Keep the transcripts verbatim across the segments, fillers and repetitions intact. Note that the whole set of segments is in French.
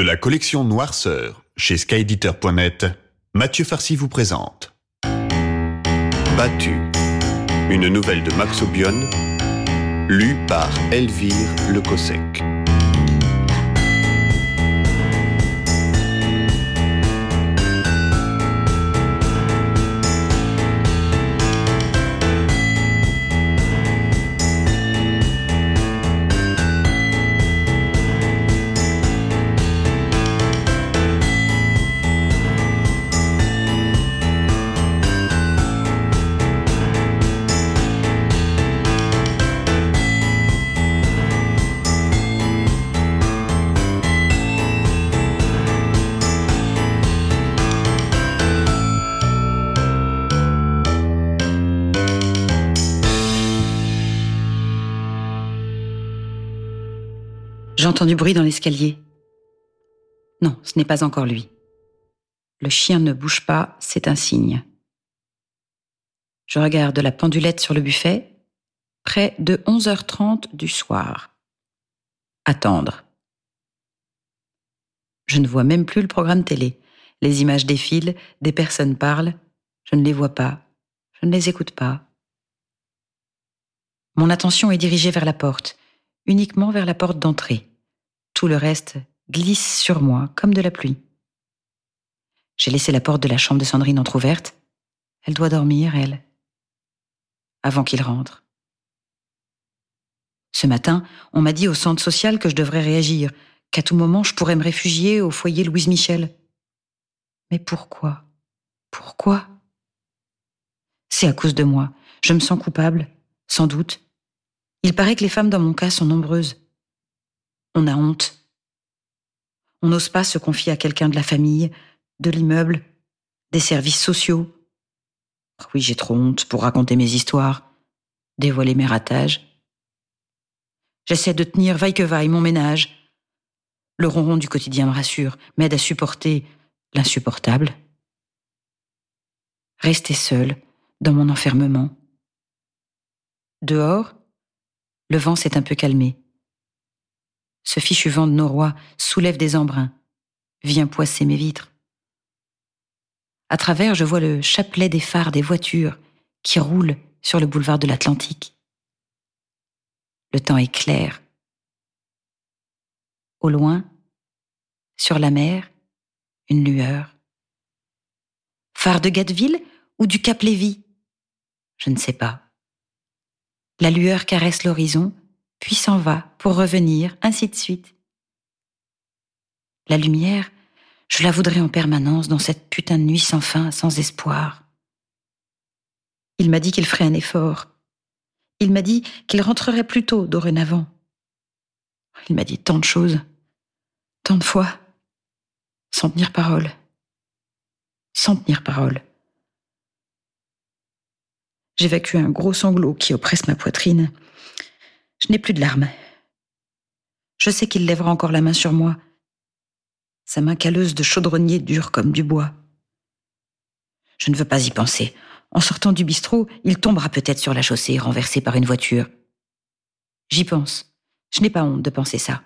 De la collection Noirceur, chez skyediteur point net, Mathieu Farcy vous présente Battu, une nouvelle de Max Obion, lue par Elvire Le Cossec. J'entends du bruit dans l'escalier. Non, ce n'est pas encore lui. Le chien ne bouge pas, c'est un signe. Je regarde la pendulette sur le buffet, près de onze heures trente du soir. Attendre. Je ne vois même plus le programme télé. Les images défilent, des personnes parlent. Je ne les vois pas, je ne les écoute pas. Mon attention est dirigée vers la porte, uniquement vers la porte d'entrée. Tout le reste glisse sur moi comme de la pluie. J'ai laissé la porte de la chambre de Sandrine entrouverte. Elle doit dormir, elle, avant qu'il rentre. Ce matin, on m'a dit au centre social que je devrais réagir, qu'à tout moment je pourrais me réfugier au foyer Louise Michel. Mais pourquoi ? Pourquoi ? C'est à cause de moi. Je me sens coupable, sans doute. Il paraît que les femmes dans mon cas sont nombreuses. On a honte. On n'ose pas se confier à quelqu'un de la famille, de l'immeuble, des services sociaux. Oui, j'ai trop honte pour raconter mes histoires, dévoiler mes ratages. J'essaie de tenir vaille que vaille mon ménage. Le ronron du quotidien me rassure, m'aide à supporter l'insupportable. Rester seule dans mon enfermement. Dehors, le vent s'est un peu calmé. Ce fichu vent de Norois soulève des embruns, vient poisser mes vitres. À travers, je vois le chapelet des phares des voitures qui roulent sur le boulevard de l'Atlantique. Le temps est clair. Au loin, sur la mer, une lueur. Phare de Gatteville ou du Cap Lévis ? Je ne sais pas. La lueur caresse l'horizon, puis s'en va pour revenir, ainsi de suite. La lumière, je la voudrais en permanence dans cette putain de nuit sans fin, sans espoir. Il m'a dit qu'il ferait un effort. Il m'a dit qu'il rentrerait plus tôt dorénavant. Il m'a dit tant de choses, tant de fois, sans tenir parole. Sans tenir parole. J'évacue un gros sanglot qui oppresse ma poitrine. Je n'ai plus de larmes. Je sais qu'il lèvera encore la main sur moi. Sa main calleuse de chaudronnier dure comme du bois. Je ne veux pas y penser. En sortant du bistrot, il tombera peut-être sur la chaussée, renversé par une voiture. J'y pense. Je n'ai pas honte de penser ça.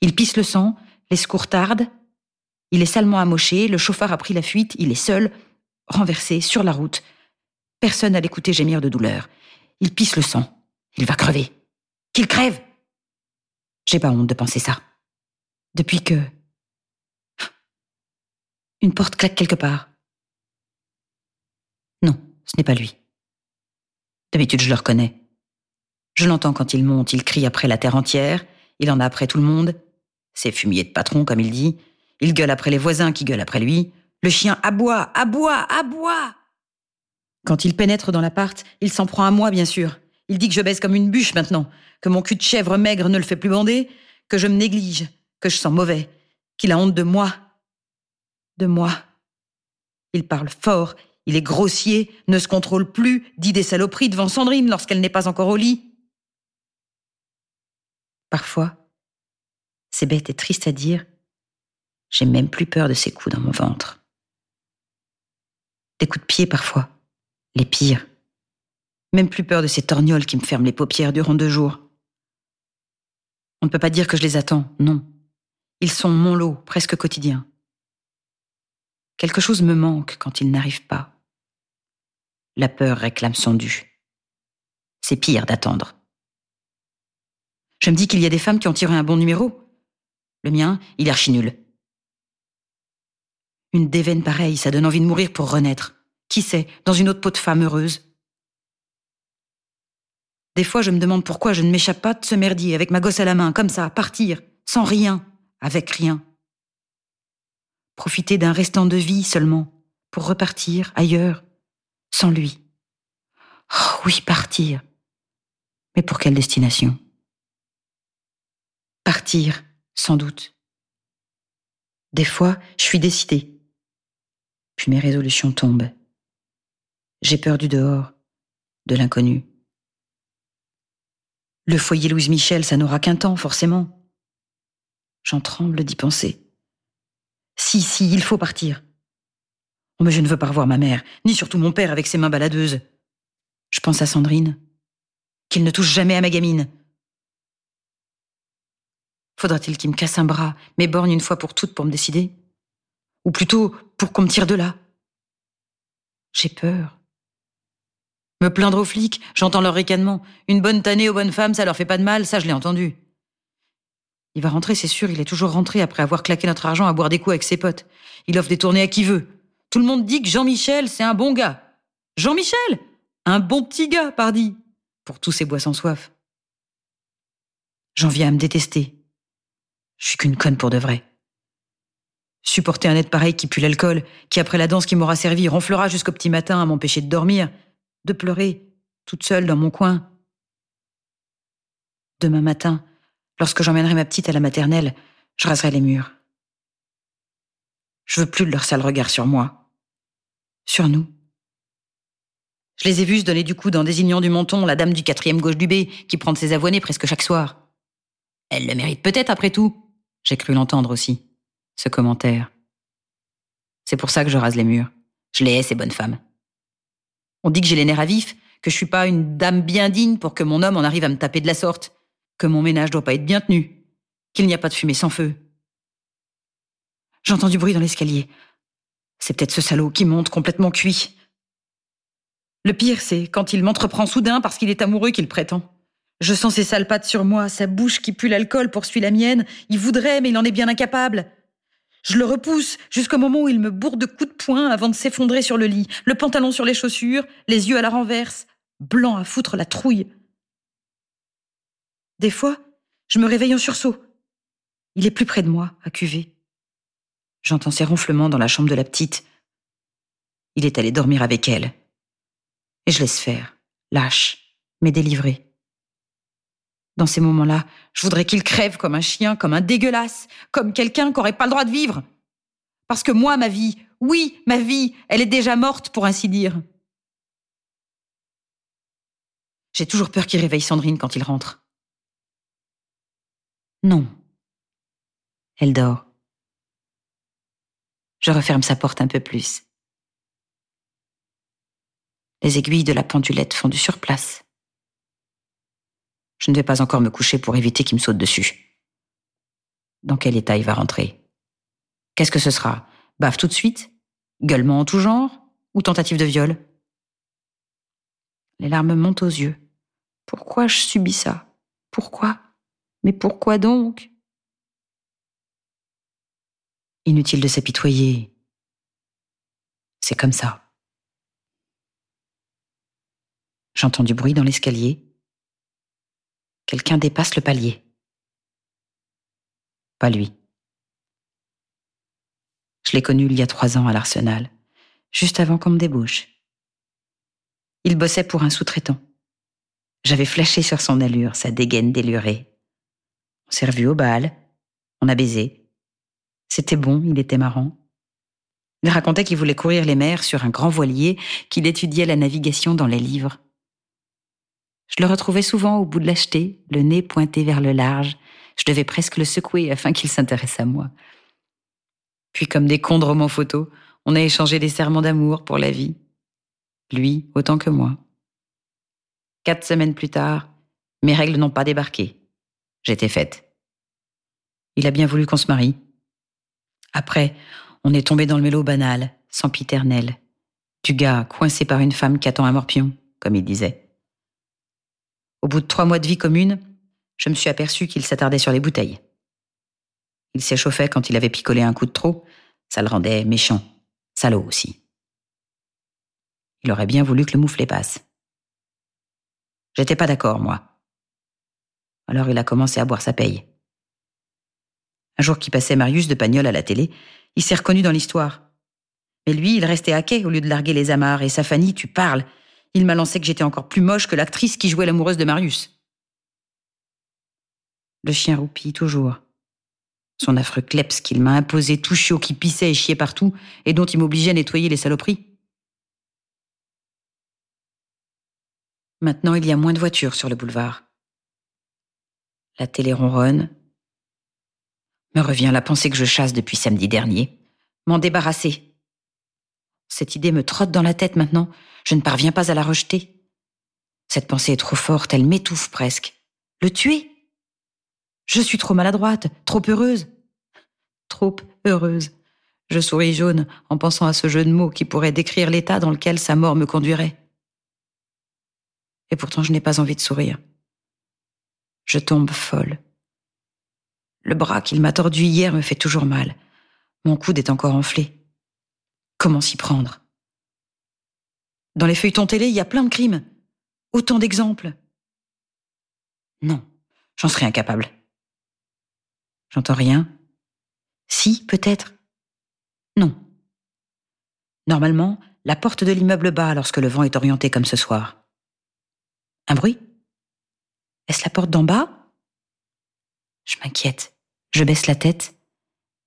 Il pisse le sang, les secours tardent. Il est salement amoché, le chauffard a pris la fuite, il est seul, renversé, sur la route. Personne à l'écouter gémir de douleur. Il pisse le sang. Il va crever. Qu'il crève! J'ai pas honte de penser ça. Depuis que... Une porte claque quelque part. Non, ce n'est pas lui. D'habitude, je le reconnais. Je l'entends quand il monte, il crie après la terre entière, il en a après tout le monde. C'est fumier de patron, comme il dit. Il gueule après les voisins qui gueulent après lui. Le chien aboie, aboie, aboie! Quand il pénètre dans l'appart, il s'en prend à moi, bien sûr. Il dit que je baise comme une bûche maintenant, que mon cul de chèvre maigre ne le fait plus bander, que je me néglige, que je sens mauvais, qu'il a honte de moi. De moi. Il parle fort, il est grossier, ne se contrôle plus, dit des saloperies devant Sandrine lorsqu'elle n'est pas encore au lit. Parfois, c'est bête et triste à dire, j'ai même plus peur de ses coups dans mon ventre. Des coups de pied parfois. Les pires. Même plus peur de ces torgnoles qui me ferment les paupières durant deux jours. On ne peut pas dire que je les attends, non. Ils sont mon lot, presque quotidien. Quelque chose me manque quand ils n'arrivent pas. La peur réclame son dû. C'est pire d'attendre. Je me dis qu'il y a des femmes qui ont tiré un bon numéro. Le mien, il est archi nul. Une déveine pareille, ça donne envie de mourir pour renaître. Qui sait, dans une autre peau de femme heureuse. Des fois, je me demande pourquoi je ne m'échappe pas de ce merdier, avec ma gosse à la main, comme ça, partir, sans rien, avec rien. Profiter d'un restant de vie seulement, pour repartir ailleurs, sans lui. Oh oui, partir. Mais pour quelle destination? Partir, sans doute. Des fois, je suis décidée. Puis mes résolutions tombent. J'ai peur du dehors, de l'inconnu. Le foyer Louise Michel, ça n'aura qu'un temps, forcément. J'en tremble d'y penser. Si, si, il faut partir. Oh, mais je ne veux pas revoir ma mère, ni surtout mon père avec ses mains baladeuses. Je pense à Sandrine. Qu'il ne touche jamais à ma gamine. Faudra-t-il qu'il me casse un bras, m'éborgne une fois pour toutes pour me décider? Ou plutôt, pour qu'on me tire de là? J'ai peur. Me plaindre aux flics, j'entends leur ricanement. Une bonne tannée aux bonnes femmes, ça leur fait pas de mal, ça je l'ai entendu. Il va rentrer, c'est sûr, il est toujours rentré après avoir claqué notre argent à boire des coups avec ses potes. Il offre des tournées à qui veut. Tout le monde dit que Jean-Michel, c'est un bon gars. Jean-Michel? Un bon petit gars, pardi. Pour tous ces bois sans soif. J'en viens à me détester. Je suis qu'une conne pour de vrai. Supporter un être pareil qui pue l'alcool, qui après la danse qui m'aura servi ronflera jusqu'au petit matin à m'empêcher de dormir, de pleurer, toute seule dans mon coin. Demain matin, lorsque j'emmènerai ma petite à la maternelle, je raserai les murs. Je veux plus de leur sale regard sur moi. Sur nous. Je les ai vus se donner du coude en désignant du menton la dame du quatrième gauche du B qui prend de ses avoinées presque chaque soir. Elle le mérite peut-être après tout. J'ai cru l'entendre aussi, ce commentaire. C'est pour ça que je rase les murs. Je les hais, ces bonnes femmes. On dit que j'ai les nerfs à vif, que je suis pas une dame bien digne pour que mon homme en arrive à me taper de la sorte, que mon ménage doit pas être bien tenu, qu'il n'y a pas de fumée sans feu. J'entends du bruit dans l'escalier. C'est peut-être ce salaud qui monte complètement cuit. Le pire, c'est quand il m'entreprend soudain parce qu'il est amoureux qu'il prétend. Je sens ses sales pattes sur moi, sa bouche qui pue l'alcool poursuit la mienne. Il voudrait, mais il en est bien incapable. Je le repousse jusqu'au moment où il me bourre de coups de poing avant de s'effondrer sur le lit, le pantalon sur les chaussures, les yeux à la renverse, blanc à foutre la trouille. Des fois, je me réveille en sursaut. Il est plus près de moi, à cuver. J'entends ses ronflements dans la chambre de la petite. Il est allé dormir avec elle. Et je laisse faire, lâche, mais délivrée. Dans ces moments-là, je voudrais qu'il crève comme un chien, comme un dégueulasse, comme quelqu'un qui n'aurait pas le droit de vivre. Parce que moi, ma vie, oui, ma vie, elle est déjà morte, pour ainsi dire. J'ai toujours peur qu'il réveille Sandrine quand il rentre. Non. Elle dort. Je referme sa porte un peu plus. Les aiguilles de la pendulette font du surplace. Je ne vais pas encore me coucher pour éviter qu'il me saute dessus. Dans quel état il va rentrer? Qu'est-ce que ce sera? Baffe tout de suite? Gueulement en tout genre? Ou tentative de viol? Les larmes montent aux yeux. Pourquoi je subis ça? Pourquoi? Mais pourquoi donc? Inutile de s'apitoyer. C'est comme ça. J'entends du bruit dans l'escalier. Quelqu'un dépasse le palier. Pas lui. Je l'ai connu il y a trois ans à l'Arsenal, juste avant qu'on me débauche. Il bossait pour un sous-traitant. J'avais flashé sur son allure, sa dégaine délurée. On s'est revus au bal, on a baisé. C'était bon, il était marrant. Il racontait qu'il voulait courir les mers sur un grand voilier, qu'il étudiait la navigation dans les livres. Je le retrouvais souvent au bout de la jetée, le nez pointé vers le large. Je devais presque le secouer afin qu'il s'intéresse à moi. Puis, comme des cons de romans photos, on a échangé des serments d'amour pour la vie. Lui, autant que moi. Quatre semaines plus tard, mes règles n'ont pas débarqué. J'étais faite. Il a bien voulu qu'on se marie. Après, on est tombé dans le mélo banal, sempiternel. Du gars coincé par une femme qui attend un morpion, comme il disait. Au bout de trois mois de vie commune, je me suis aperçu qu'il s'attardait sur les bouteilles. Il s'échauffait quand il avait picolé un coup de trop. Ça le rendait méchant, salaud aussi. Il aurait bien voulu que le mouflet passe. J'étais pas d'accord, moi. Alors il a commencé à boire sa paye. Un jour qui passait Marius de Pagnol à la télé, il s'est reconnu dans l'histoire. Mais lui, il restait hacké au lieu de larguer les amarres. Et sa Fanny, tu parles. Il m'a lancé que j'étais encore plus moche que l'actrice qui jouait l'amoureuse de Marius. Le chien roupille toujours. Son affreux kleps qu'il m'a imposé tout chiot qui pissait et chiait partout et dont il m'obligeait à nettoyer les saloperies. Maintenant, il y a moins de voitures sur le boulevard. La télé ronronne. Me revient la pensée que je chasse depuis samedi dernier. M'en débarrasser. Cette idée me trotte dans la tête maintenant. Je ne parviens pas à la rejeter. Cette pensée est trop forte, elle m'étouffe presque. Le tuer ? Je suis trop maladroite, trop heureuse. Trop heureuse. Je souris jaune en pensant à ce jeu de mots qui pourrait décrire l'état dans lequel sa mort me conduirait. Et pourtant, je n'ai pas envie de sourire. Je tombe folle. Le bras qu'il m'a tordu hier me fait toujours mal. Mon coude est encore enflé. Comment s'y prendre ? Dans les feuilletons télé, il y a plein de crimes. Autant d'exemples. Non, j'en serais incapable. J'entends rien. Si, peut-être. Non. Normalement, la porte de l'immeuble bat lorsque le vent est orienté comme ce soir. Un bruit ? Est-ce la porte d'en bas ? Je m'inquiète. Je baisse la tête.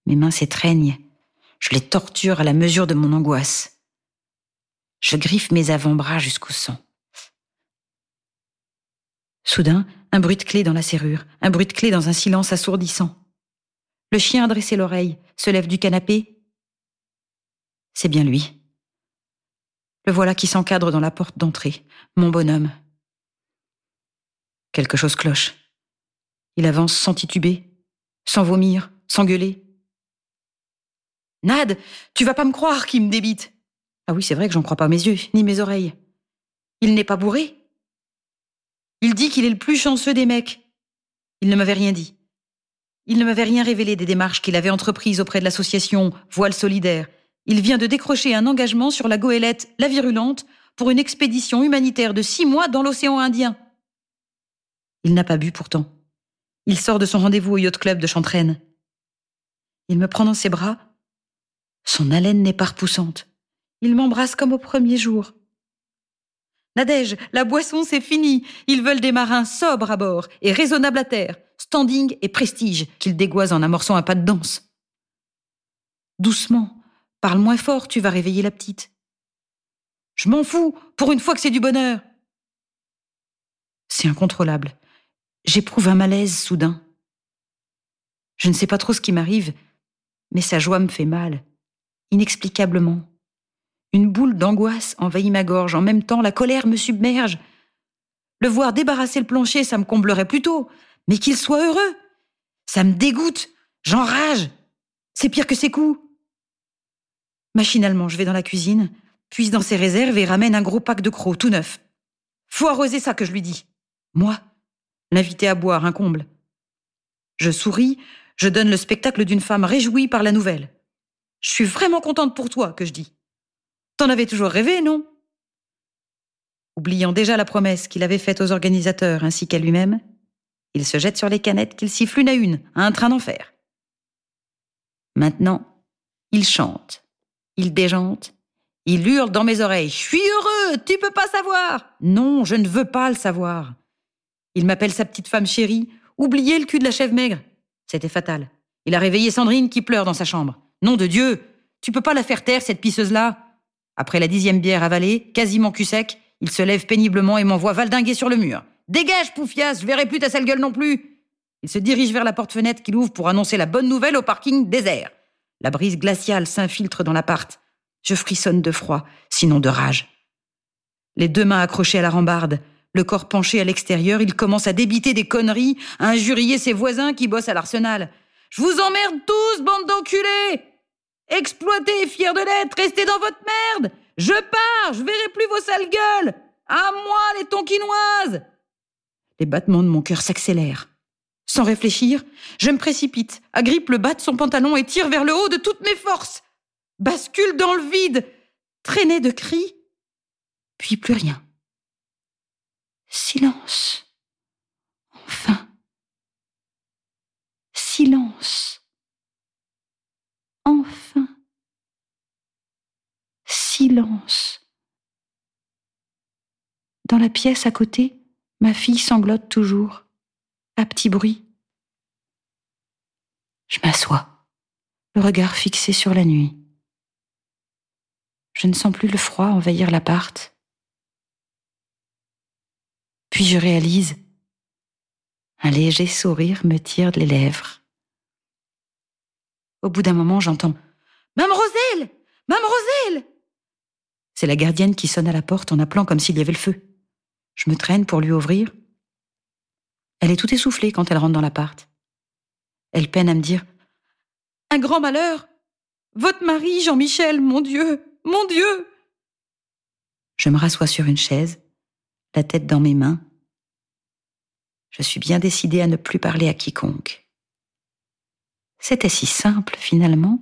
Mes mains s'étreignent. Je les torture à la mesure de mon angoisse. Je griffe mes avant-bras jusqu'au sang. Soudain, un bruit de clé dans la serrure, un bruit de clé dans un silence assourdissant. Le chien a dressé l'oreille, se lève du canapé. C'est bien lui. Le voilà qui s'encadre dans la porte d'entrée, mon bonhomme. Quelque chose cloche. Il avance sans tituber, sans vomir, sans gueuler. « Nad, tu vas pas me croire qu'il me débite !» Ah oui, c'est vrai que j'en crois pas mes yeux, ni mes oreilles. Il n'est pas bourré. Il dit qu'il est le plus chanceux des mecs. Il ne m'avait rien dit. Il ne m'avait rien révélé des démarches qu'il avait entreprises auprès de l'association Voile Solidaire. Il vient de décrocher un engagement sur la goélette La Virulente pour une expédition humanitaire de six mois dans l'océan Indien. Il n'a pas bu pourtant. Il sort de son rendez-vous au yacht club de Chantraine. Il me prend dans ses bras. Son haleine n'est pas repoussante. Il m'embrasse comme au premier jour. « Nadège, la boisson, c'est fini. Ils veulent des marins sobres à bord et raisonnables à terre, standing et prestige, qu'ils dégoisent en amorçant un pas de danse. »« Doucement, parle moins fort, tu vas réveiller la petite. »« Je m'en fous, pour une fois que c'est du bonheur. » C'est incontrôlable. J'éprouve un malaise soudain. Je ne sais pas trop ce qui m'arrive, mais sa joie me fait mal, inexplicablement. Une boule d'angoisse envahit ma gorge. En même temps, la colère me submerge. Le voir débarrasser le plancher, ça me comblerait plutôt. Mais qu'il soit heureux, ça me dégoûte. J'enrage. C'est pire que ses coups. Machinalement, je vais dans la cuisine, puise dans ses réserves et ramène un gros pack de crocs, tout neuf. Faut arroser ça, que je lui dis. Moi, l'inviter à boire un comble. Je souris, je donne le spectacle d'une femme réjouie par la nouvelle. Je suis vraiment contente pour toi, que je dis. T'en avais toujours rêvé, non ? Oubliant déjà la promesse qu'il avait faite aux organisateurs ainsi qu'à lui-même, il se jette sur les canettes qu'il siffle une à une, à un train d'enfer. Maintenant, il chante, il déjante, il hurle dans mes oreilles. « Je suis heureux, tu peux pas savoir !»« Non, je ne veux pas le savoir !» Il m'appelle sa petite femme chérie, « Oubliez le cul de la chèvre maigre !» C'était fatal. Il a réveillé Sandrine qui pleure dans sa chambre. « Nom de Dieu, tu peux pas la faire taire, cette pisseuse-là !» Après la dixième bière avalée, quasiment cul sec, il se lève péniblement et m'envoie valdinguer sur le mur. « Dégage, poufiasse, je verrai plus ta sale gueule non plus !» Il se dirige vers la porte-fenêtre qu'il ouvre pour annoncer la bonne nouvelle au parking désert. La brise glaciale s'infiltre dans l'appart. Je frissonne de froid, sinon de rage. Les deux mains accrochées à la rambarde, le corps penché à l'extérieur, il commence à débiter des conneries, à injurier ses voisins qui bossent à l'arsenal. Je vous emmerde tous, bande d'enculés! Exploités et fiers de l'être, restez dans votre merde! Je pars, je verrai plus vos sales gueules! À moi, les tonkinoises! Les battements de mon cœur s'accélèrent. Sans réfléchir, je me précipite, agrippe le bas de son pantalon et tire vers le haut de toutes mes forces. Bascule dans le vide, traînée de cris, puis plus rien. Silence. Enfin. Silence. Enfin. Silence. Dans la pièce à côté, ma fille sanglote toujours. À petit bruit. Je m'assois, le regard fixé sur la nuit. Je ne sens plus le froid envahir l'appart. Puis je réalise. Un léger sourire me tire les lèvres. Au bout d'un moment, j'entends « Mame Roselle ! Mame Roselle !» C'est la gardienne qui sonne à la porte en appelant comme s'il y avait le feu. Je me traîne pour lui ouvrir. Elle est tout essoufflée quand elle rentre dans l'appart. Elle peine à me dire « Un grand malheur! Votre mari, Jean-Michel, mon Dieu! Mon Dieu !» Je me rassois sur une chaise, la tête dans mes mains. Je suis bien décidée à ne plus parler à quiconque. C'était si simple, finalement.